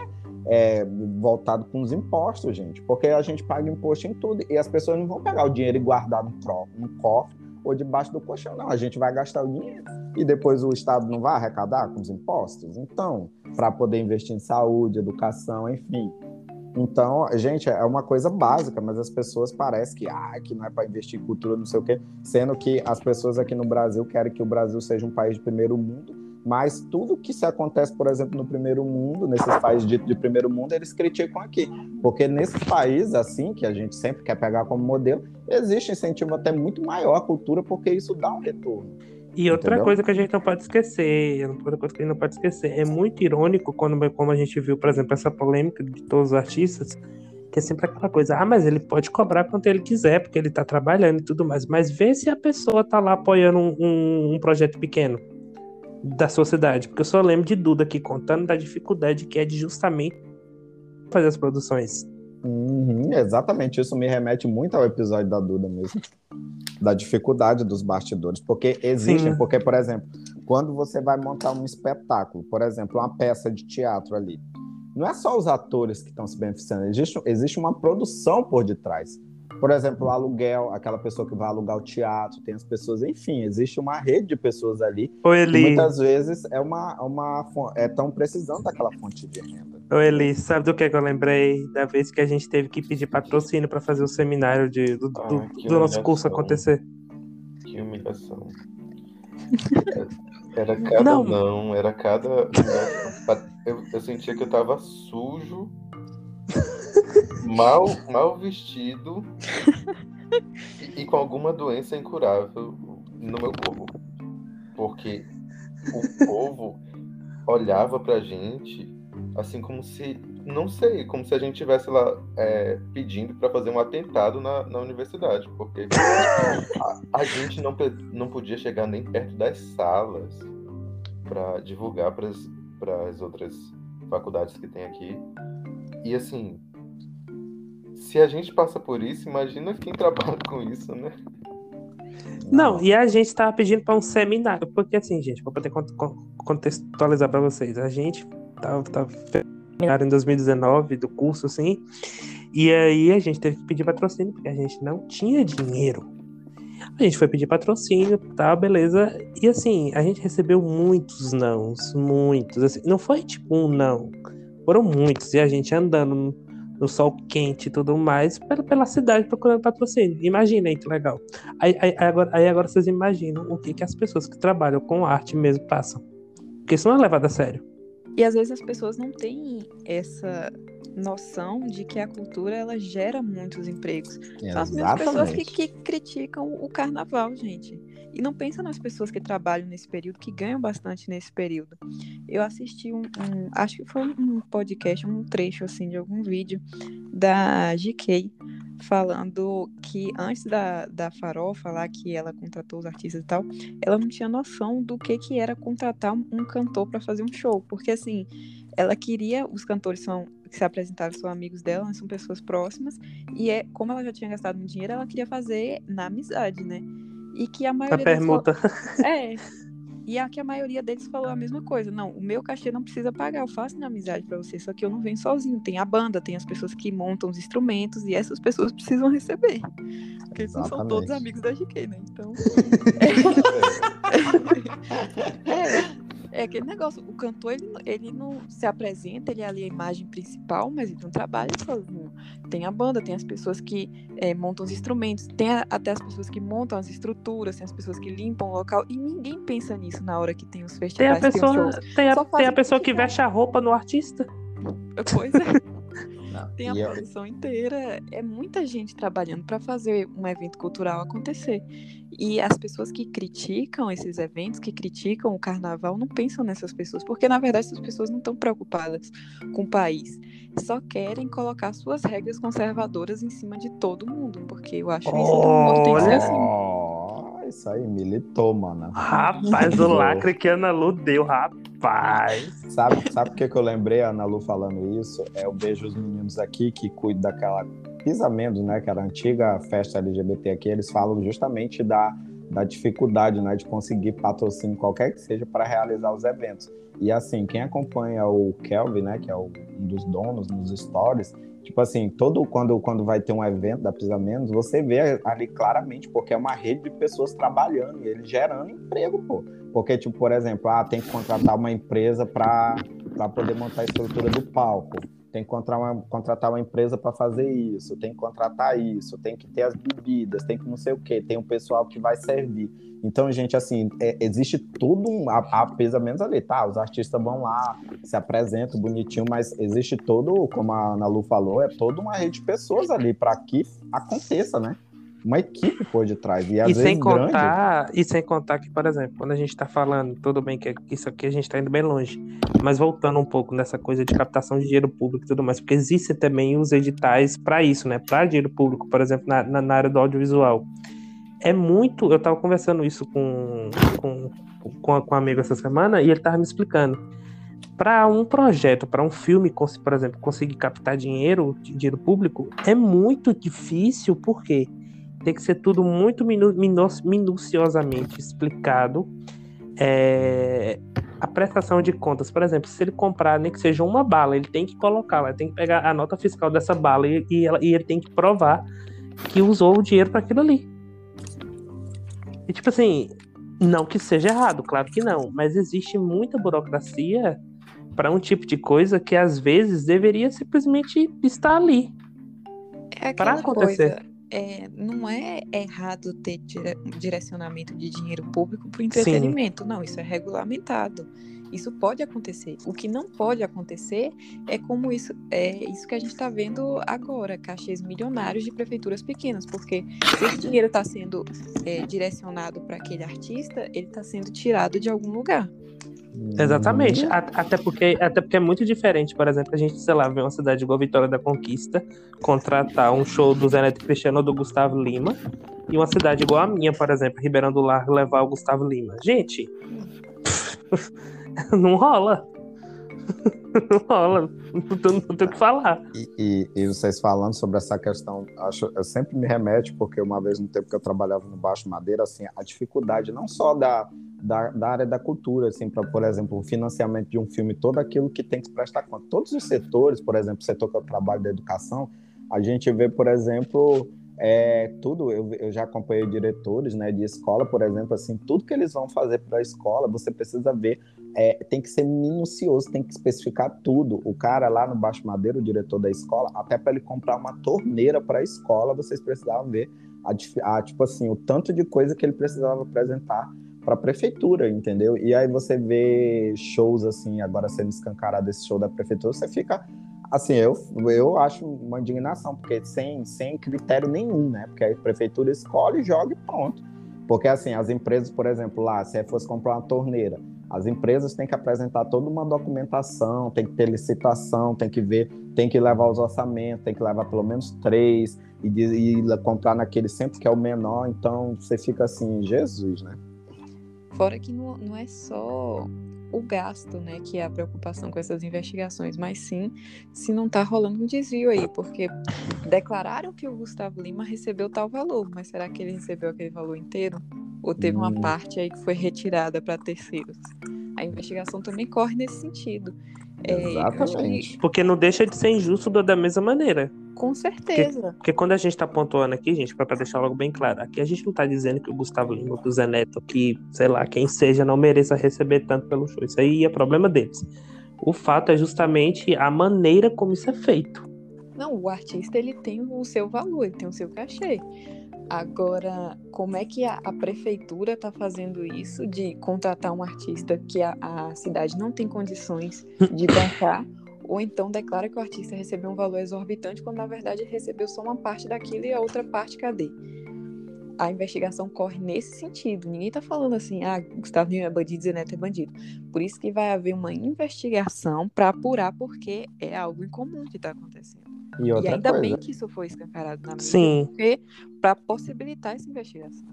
é, voltado com os impostos, gente, porque a gente paga imposto em tudo, e as pessoas não vão pegar o dinheiro e guardar no, pro, no cofre ou debaixo do colchão, não, a gente vai gastar o dinheiro e depois o Estado não vai arrecadar com os impostos, então, para poder investir em saúde, educação, enfim. Então, gente, é uma coisa básica, mas as pessoas parecem que, ah, que não é para investir em cultura, não sei o quê, sendo que as pessoas aqui no Brasil querem que o Brasil seja um país de primeiro mundo, mas tudo que se acontece, por exemplo, no primeiro mundo, nesses países ditos de primeiro mundo, eles criticam aqui, porque nesses países, assim, que a gente sempre quer pegar como modelo, existe incentivo até muito maior à cultura, porque isso dá um retorno. E outra Entendeu? coisa que a gente não pode esquecer, outra coisa que a gente não pode esquecer, é muito irônico quando, como a gente viu, por exemplo, essa polêmica de todos os artistas, que é sempre aquela coisa, ah, mas ele pode cobrar quanto ele quiser, porque ele tá trabalhando e tudo mais, mas vê se a pessoa tá lá apoiando um, um, um projeto pequeno da sua cidade, porque eu só lembro de Duda aqui contando da dificuldade que é de justamente fazer as produções. Uhum, exatamente, isso me remete muito ao episódio da Duda mesmo, da dificuldade dos bastidores, porque existem, Sim. porque, por exemplo, quando você vai montar um espetáculo, por exemplo, uma peça de teatro ali, não é só os atores que estão se beneficiando, existe, existe uma produção por detrás, por exemplo, o aluguel, aquela pessoa que vai alugar o teatro, tem as pessoas, enfim, existe uma rede de pessoas ali, Ô, Eli. que muitas vezes é uma, uma, é tão precisando daquela fonte de renda. Ô Eli, sabe do que eu lembrei? Da vez que a gente teve que pedir patrocínio para fazer o seminário de, do, ah, do, do nosso curso acontecer. Que humilhação. Era cada não, não era cada... Eu, eu sentia que eu tava sujo, mal, mal vestido e, e com alguma doença incurável no meu corpo. Porque o povo olhava pra gente assim como se, não sei, como se a gente estivesse lá é, pedindo para fazer um atentado na, na universidade, porque a, a gente não, não podia chegar nem perto das salas para divulgar para as outras faculdades que tem aqui. E assim, se a gente passa por isso, imagina quem trabalha com isso, né? Não, e a gente estava pedindo para um seminário, porque assim, gente, vou poder contextualizar para vocês, a gente... Tava, tava em dois mil e dezenove do curso, assim, e aí a gente teve que pedir patrocínio, porque a gente não tinha dinheiro. A gente foi pedir patrocínio, tá, beleza, e assim, a gente recebeu muitos nãos, muitos, assim, não foi tipo um não, foram muitos, e a gente andando no sol quente e tudo mais, pela, pela cidade procurando patrocínio, imagina aí que legal. Aí, aí, agora, aí agora vocês imaginam o que, que as pessoas que trabalham com arte mesmo passam, porque isso não é levado a sério. E às vezes as pessoas não têm essa, noção de que a cultura, ela gera muitos empregos. São as mesmas pessoas que, que criticam o carnaval, gente. E não pensa nas pessoas que trabalham nesse período, que ganham bastante nesse período. Eu assisti um, um acho que foi um podcast, um trecho assim de algum vídeo da G K, falando que antes da, da Farol falar que ela contratou os artistas e tal, ela não tinha noção do que, que era contratar um cantor para fazer um show, porque assim, ela queria, os cantores são, que se apresentaram são amigos dela, são pessoas próximas, e é, como ela já tinha gastado muito dinheiro, ela queria fazer na amizade, né? E que a maioria... A permuta. Deles... É, e a, que a maioria deles falou a mesma coisa. Não, o meu cachê não precisa pagar, eu faço na amizade pra você, só que eu não venho sozinho. Tem a banda, tem as pessoas que montam os instrumentos, e essas pessoas precisam receber. Porque eles não são todos amigos da G K, né? Então... é... É aquele negócio, o cantor, ele, ele não se apresenta, ele é ali a imagem principal, mas ele não trabalha sozinho. Tem a banda, tem as pessoas que é, montam os instrumentos, tem a, até as pessoas que montam as estruturas, tem as pessoas que limpam o local, e ninguém pensa nisso na hora que tem os festivais. Tem a pessoa, tem tem a, tem a pessoa que veste a roupa no artista. Pois é. Não, tem a produção eu... inteira, é muita gente trabalhando para fazer um evento cultural acontecer. E as pessoas que criticam esses eventos, que criticam o carnaval, não pensam nessas pessoas, porque na verdade essas pessoas não estão preocupadas com o país, só querem colocar suas regras conservadoras em cima de todo mundo, porque eu acho oh, isso tão importante assim. Isso aí, militou, mano. Rapaz, o lacre que a Ana Lu deu, rapaz. Paz. Sabe, sabe por que, que eu lembrei a Ana Lu falando isso? É, eu vejo os meninos aqui que cuidam daquela pisamento, né? Que era a antiga festa L G B T aqui. Eles falam justamente da, da dificuldade, né, de conseguir patrocínio qualquer que seja para realizar os eventos. E assim, quem acompanha o Kelvin, né? Que é o, um dos donos nos stories. Tipo assim, todo, quando, quando vai ter um evento da Pisa Menos, você vê ali claramente, porque é uma rede de pessoas trabalhando e eles gerando emprego, pô. Porque, tipo, por exemplo, ah, tem que contratar uma empresa para poder montar a estrutura do palco, tem que contratar uma, contratar uma empresa para fazer isso, tem que contratar isso, tem que ter as bebidas, tem que não sei o quê, tem um pessoal que vai servir. Então, gente, assim, é, existe tudo, um, a, a pesa menos ali, tá? Os artistas vão lá, se apresentam bonitinho, mas existe todo, como a Ana Lu falou, é toda uma rede de pessoas ali para que aconteça, né? Uma equipe por detrás, e às e vezes sem contar, grande. E sem contar que, por exemplo, quando a gente tá falando, tudo bem que isso aqui a gente tá indo bem longe, mas voltando um pouco nessa coisa de captação de dinheiro público e tudo mais, porque existem também os editais para isso, né, para dinheiro público, por exemplo, na, na, na área do audiovisual. É muito, eu tava conversando isso com, com, com, com um amigo essa semana, e ele tava me explicando, para um projeto, para um filme, por exemplo, conseguir captar dinheiro, dinheiro público, é muito difícil, por quê? Tem que ser tudo muito minu- minu- minuciosamente explicado. É... A prestação de contas, por exemplo, se ele comprar, nem que seja uma bala, ele tem que colocar lá, ele tem que pegar a nota fiscal dessa bala e, e, ela, e ele tem que provar que usou o dinheiro para aquilo ali. E tipo assim, não que seja errado, claro que não, mas existe muita burocracia para um tipo de coisa que às vezes deveria simplesmente estar ali. É para acontecer. Coisa. É, não é errado ter dire- direcionamento de dinheiro público para o entretenimento, Sim. Não, isso é regulamentado, isso pode acontecer. O que não pode acontecer é como isso, é isso que a gente está vendo agora, cachês milionários de prefeituras pequenas, porque se esse dinheiro está sendo é, direcionado para aquele artista, ele está sendo tirado de algum lugar. Exatamente, até porque, até porque é muito diferente, por exemplo, a gente, sei lá, vê uma cidade igual Vitória da Conquista, contratar um show do Zé Neto e Cristiano ou do Gusttavo Lima, e uma cidade igual a minha, por exemplo, Ribeirão do Lar, levar o Gusttavo Lima. Gente, não rola. Não rola, não tenho o que falar. E, e, e vocês falando sobre essa questão, acho, eu sempre me remeto, porque uma vez no tempo que eu trabalhava no Baixo Madeira, assim, a dificuldade não só da, da, da área da cultura, assim, para, por exemplo, o financiamento de um filme, todo aquilo que tem que prestar conta. Todos os setores, por exemplo, o setor que eu trabalho da educação, a gente vê, por exemplo... É, tudo, eu, eu já acompanhei diretores, né, de escola, por exemplo, assim, tudo que eles vão fazer para a escola, você precisa ver, é, tem que ser minucioso, tem que especificar tudo. O cara lá no Baixo Madeira, o diretor da escola, até para ele comprar uma torneira para a escola, vocês precisavam ver a, a, tipo assim, o tanto de coisa que ele precisava apresentar para a prefeitura, entendeu? E aí você vê shows assim, agora sendo escancarado esse show da prefeitura, você fica... Assim, eu, eu acho uma indignação, porque sem, sem critério nenhum, né? Porque a prefeitura escolhe, joga e pronto. Porque, assim, as empresas, por exemplo, lá, se fosse comprar uma torneira, as empresas têm que apresentar toda uma documentação, tem que ter licitação, tem que ver, tem que levar os orçamentos, tem que levar pelo menos três e, e comprar naquele sempre que é o menor. Então, você fica assim, Jesus, né? Fora que não, não é só o gasto, né, que é a preocupação com essas investigações, mas sim se não está rolando um desvio aí, porque declararam que o Gusttavo Lima recebeu tal valor, mas será que ele recebeu aquele valor inteiro? Ou teve uma parte aí que foi retirada para terceiros? A investigação também corre nesse sentido. Exatamente. É, que... Porque não deixa de ser injusto da mesma maneira. Com certeza. Porque, porque quando a gente está pontuando aqui, gente, para deixar logo bem claro, aqui a gente não está dizendo que o Gusttavo Lima, o Zé Neto, que, sei lá, quem seja, não mereça receber tanto pelo show. Isso aí é problema deles. O fato é justamente a maneira como isso é feito. Não, o artista, ele tem o seu valor, ele tem o seu cachê. Agora, como é que a, a prefeitura está fazendo isso de contratar um artista que a, a cidade não tem condições de bancar, ou então declara que o artista recebeu um valor exorbitante quando, na verdade, ele recebeu só uma parte daquilo e a outra parte, cadê? A investigação corre nesse sentido. Ninguém está falando assim, ah, Gusttavo Lima é bandido, Zé Neto é bandido. Por isso que vai haver uma investigação para apurar, porque é algo incomum que está acontecendo. E, outra e ainda coisa. Bem que isso foi escancarado na mídia para possibilitar essa investigação.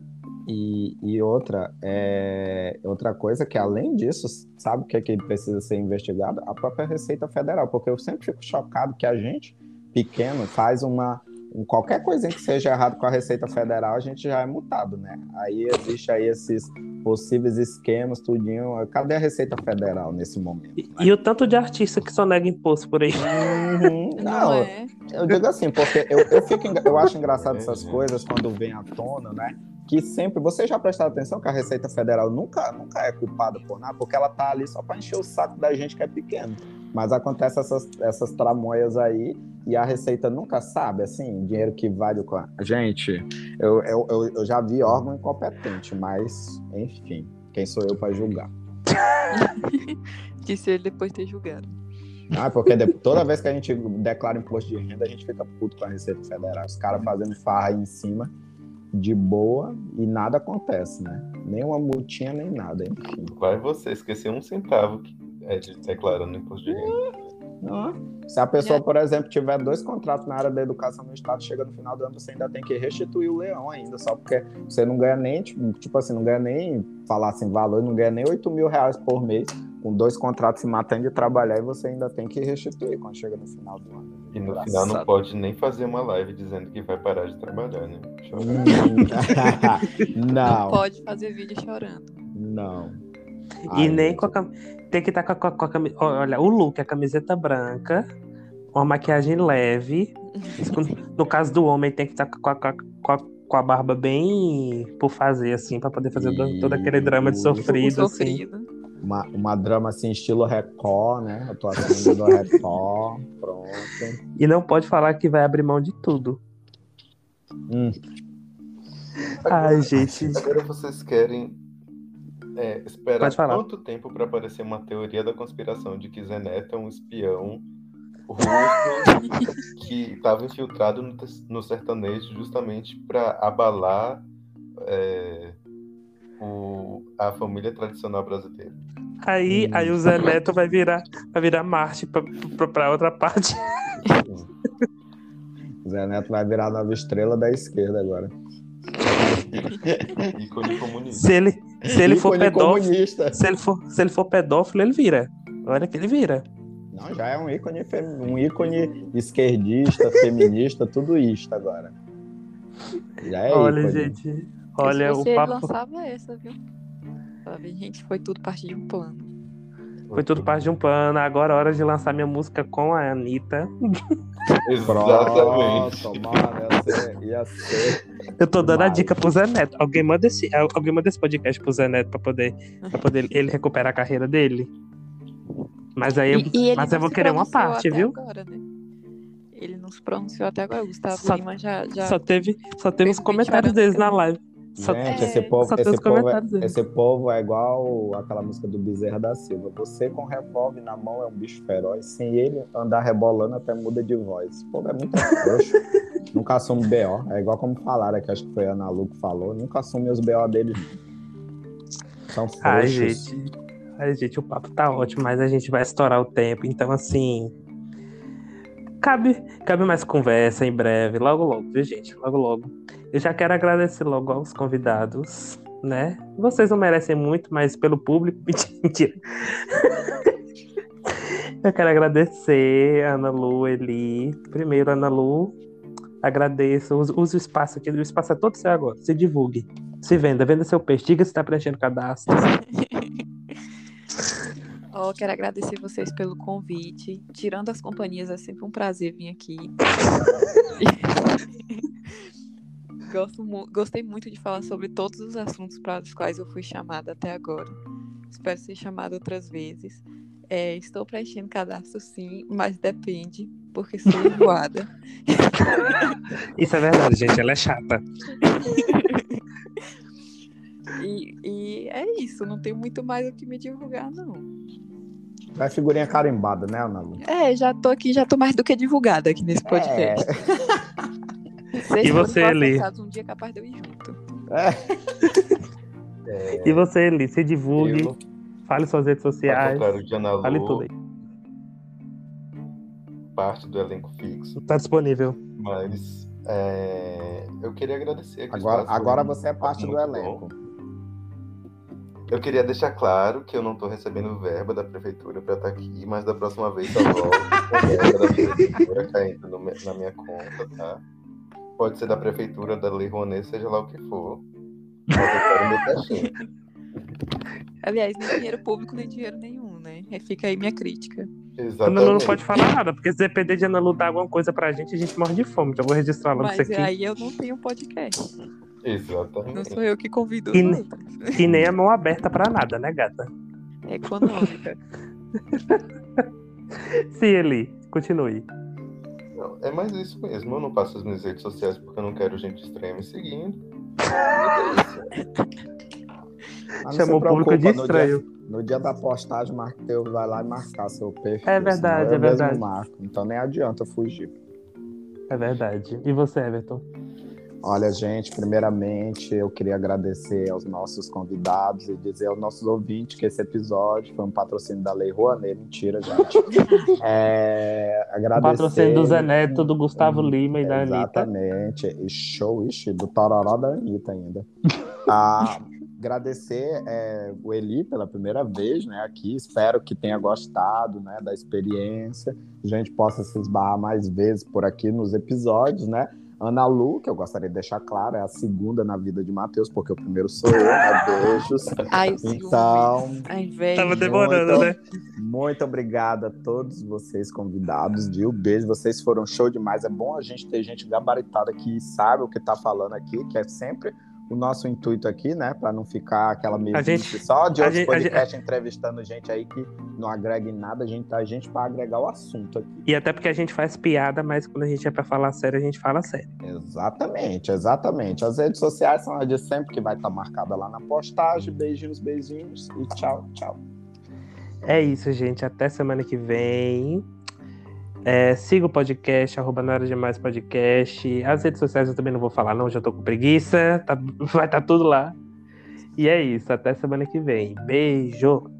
E, e outra, é, outra coisa que, além disso, sabe o que, é que precisa ser investigado? A própria Receita Federal, porque eu sempre fico chocado que a gente, pequeno, faz uma... Qualquer coisinha que seja errado com a Receita Federal, a gente já é multado, né? Aí existe aí esses possíveis esquemas, tudinho. Cadê a Receita Federal nesse momento? Né? E, e o tanto de artista que só nega imposto por aí. Uhum. Não, Não é. eu, eu digo assim, porque eu, eu, fico, eu acho engraçado essas coisas quando vem à tona, né? Que sempre, você já prestou atenção que a Receita Federal nunca, nunca é culpada por nada, porque ela tá ali só para encher o saco da gente que é pequeno. Mas acontece essas, essas tramóias aí e a Receita nunca sabe, assim, dinheiro que vale... Gente, eu, eu, eu já vi órgão incompetente, mas, enfim, quem sou eu para julgar? Disse ele depois de ter julgado. Ah, porque toda vez que a gente declara imposto de renda, a gente fica puto com a Receita Federal. Os caras fazendo farra aí em cima, de boa, e nada acontece, né? Nem uma multinha, nem nada, enfim. Vai você, esquecer um centavo que é de declarando imposto de renda. Não. Se a pessoa, por exemplo, tiver dois contratos na área da educação no estado, chega no final do ano, você ainda tem que restituir o leão ainda, só porque você não ganha nem, tipo, tipo assim, não ganha nem, falar assim, valor, não ganha nem oito mil reais por mês, com dois contratos se matando de trabalhar, e você ainda tem que restituir quando chega no final do ano. E no Engraçado. final não pode nem fazer uma live dizendo que vai parar de trabalhar, né? Não. Não pode fazer vídeo chorando. Não. Ai, e nem com a cam... tem que estar com a, com a camiseta, olha, o look, a camiseta branca, uma maquiagem leve. No caso do homem, tem que estar com a, com a, com a barba bem por fazer, assim, para poder fazer e... todo aquele drama de sofrido, sofrido. Assim. Uma, uma drama, assim, estilo Record, né? Atuação do Record, pronto. E não pode falar que vai abrir mão de tudo. Hum. Ai, agora, gente. Agora vocês querem... É, esperar quanto tempo para aparecer uma teoria da conspiração de que Zé Neto é um espião russo que estava infiltrado no, no sertanejo justamente para abalar é, o, a família tradicional brasileira. Aí, hum. aí o Zé Neto vai virar, vai virar Marte para outra parte. O Zé Neto vai virar a nova estrela da esquerda agora. Ícone comunista. Se ele, se ele for pedófilo, se ele for, se ele for pedófilo, ele vira. Olha que ele vira. Não, já é um ícone, um ícone esquerdista, feminista, tudo isto agora. Já é olha, ícone. gente, olha o papo. Lançava essa, viu? Gente, foi tudo parte de um plano. Foi tudo parte de um plano. Agora é hora de lançar minha música com a Anitta. Exatamente. Pronto, mano, ia ser, ia ser. Eu tô dando Mas... a dica pro Zé Neto. Alguém manda esse, alguém manda esse podcast pro Zé Neto pra poder, pra poder ele recuperar a carreira dele. Mas aí eu, mas eu vou querer uma parte, viu? Agora, né? Ele não se pronunciou até agora. O Gusttavo Lima já, já. Só teve, só teve os comentários deles na live. Só gente, é, esse povo, só esse, povo é, esse povo é igual aquela música do Bezerra da Silva. Você com revólver na mão é um bicho feroz. Sem ele andar rebolando até muda de voz. O povo é muito frouxo. Nunca assume B O. É igual como falaram aqui, acho que foi a Ana Lu que falou. Nunca assume os B O deles. São frouxos. Ai, gente. Ai, gente, o papo tá ótimo, mas a gente vai estourar o tempo. Então, assim... Cabe, cabe mais conversa em breve. Logo, logo, viu, gente? Logo, logo. Eu já quero agradecer logo aos convidados, né? Vocês não merecem muito, mas pelo público... Mentira. Eu quero agradecer a Ana Lu, Eli. Primeiro, Ana Lu, agradeço. Use o espaço aqui. O espaço é todo seu agora. Se divulgue. Se venda. Venda seu peixe. Diga se tá preenchendo cadastro. Oh, quero agradecer vocês pelo convite. Tirando as companhias, é sempre um prazer vir aqui. Gosto mu- gostei muito de falar sobre todos os assuntos para os quais eu fui chamada até agora. Espero ser chamada outras vezes. É, estou preenchendo cadastro, sim, mas depende, porque sou enjoada. Isso é verdade, gente. Ela é chata. E, e é isso, não tenho muito mais o que me divulgar, não. É figurinha carimbada, né, Ana Lu? É, já tô aqui, já tô mais do que divulgada aqui nesse podcast. É. E você, Eli? Um dia capaz de eu ir junto. É. É. E você, Eli, se divulgue, eu... fale suas redes sociais, Lu, fale tudo aí. Parte do elenco fixo. Tá disponível. Mas é... eu queria agradecer. Aqui agora agora você é parte do elenco. Bom. Eu queria deixar claro que eu não estou recebendo verba da prefeitura para estar aqui, mas da próxima vez eu volto com a verba da prefeitura caindo no, na minha conta, tá? Pode ser da prefeitura, da Lei Rouanet, seja lá o que for. Mas eu quero meu caixinho. Aliás, nem dinheiro público, nem dinheiro nenhum, né? Fica aí minha crítica. Exatamente. Ana Lu não pode falar nada, porque se depender de Ana Lu dar alguma coisa pra gente, a gente morre de fome. Então eu vou registrar logo isso aqui. Mas aí eu não tenho podcast. Exatamente. Não sou eu que convido. E, n- e nem a mão aberta pra nada, né, gata? É econômica. Sim, Eli, continue. Não, é mais isso mesmo. Eu não passo as minhas redes sociais porque eu não quero gente estranha me seguindo. Mas chamou o público de estranho. No dia, no dia da postagem, o Matheus vai lá e marcar seu peixe. É verdade, é verdade. Marco, então nem adianta fugir. É verdade. E você, Everton? Olha, gente, primeiramente eu queria agradecer aos nossos convidados e dizer aos nossos ouvintes que esse episódio foi um patrocínio da Lei Rouanet. Mentira, gente. É, agradecer... Patrocínio do Zé Neto, do Gusttavo Lima e da Anitta. Exatamente. E show, ixi, do Tororó da Anitta ainda. Ah, agradecer é, o Eli pela primeira vez, né, aqui. Espero que tenha gostado, né, da experiência. A gente possa se esbarrar mais vezes por aqui nos episódios, né? Ana Lu, que eu gostaria de deixar claro, é a segunda na vida de Matheus, porque o primeiro sou eu, né? Beijos. Ai, então, Ai, velho. Tava demorando, muito, né? Muito obrigado a todos vocês convidados, viu? Beijo, vocês foram show demais. É bom a gente ter gente gabaritada que sabe o que tá falando aqui, que é sempre o nosso intuito aqui, né? Pra não ficar aquela mesmice só de outros podcasts entrevistando gente aí que não agrega em nada. A gente tá a gente pra agregar o assunto aqui. E até porque a gente faz piada, mas quando a gente é pra falar sério, a gente fala sério. Exatamente, exatamente. As redes sociais são as de sempre, que vai estar tá marcada lá na postagem. Beijinhos, beijinhos e tchau, tchau. É isso, gente. Até semana que vem. É, siga o podcast, arroba na hora demais podcast. As redes sociais eu também não vou falar, não, já tô com preguiça, tá, vai estar tá tudo lá. E é isso, até semana que vem. Beijo!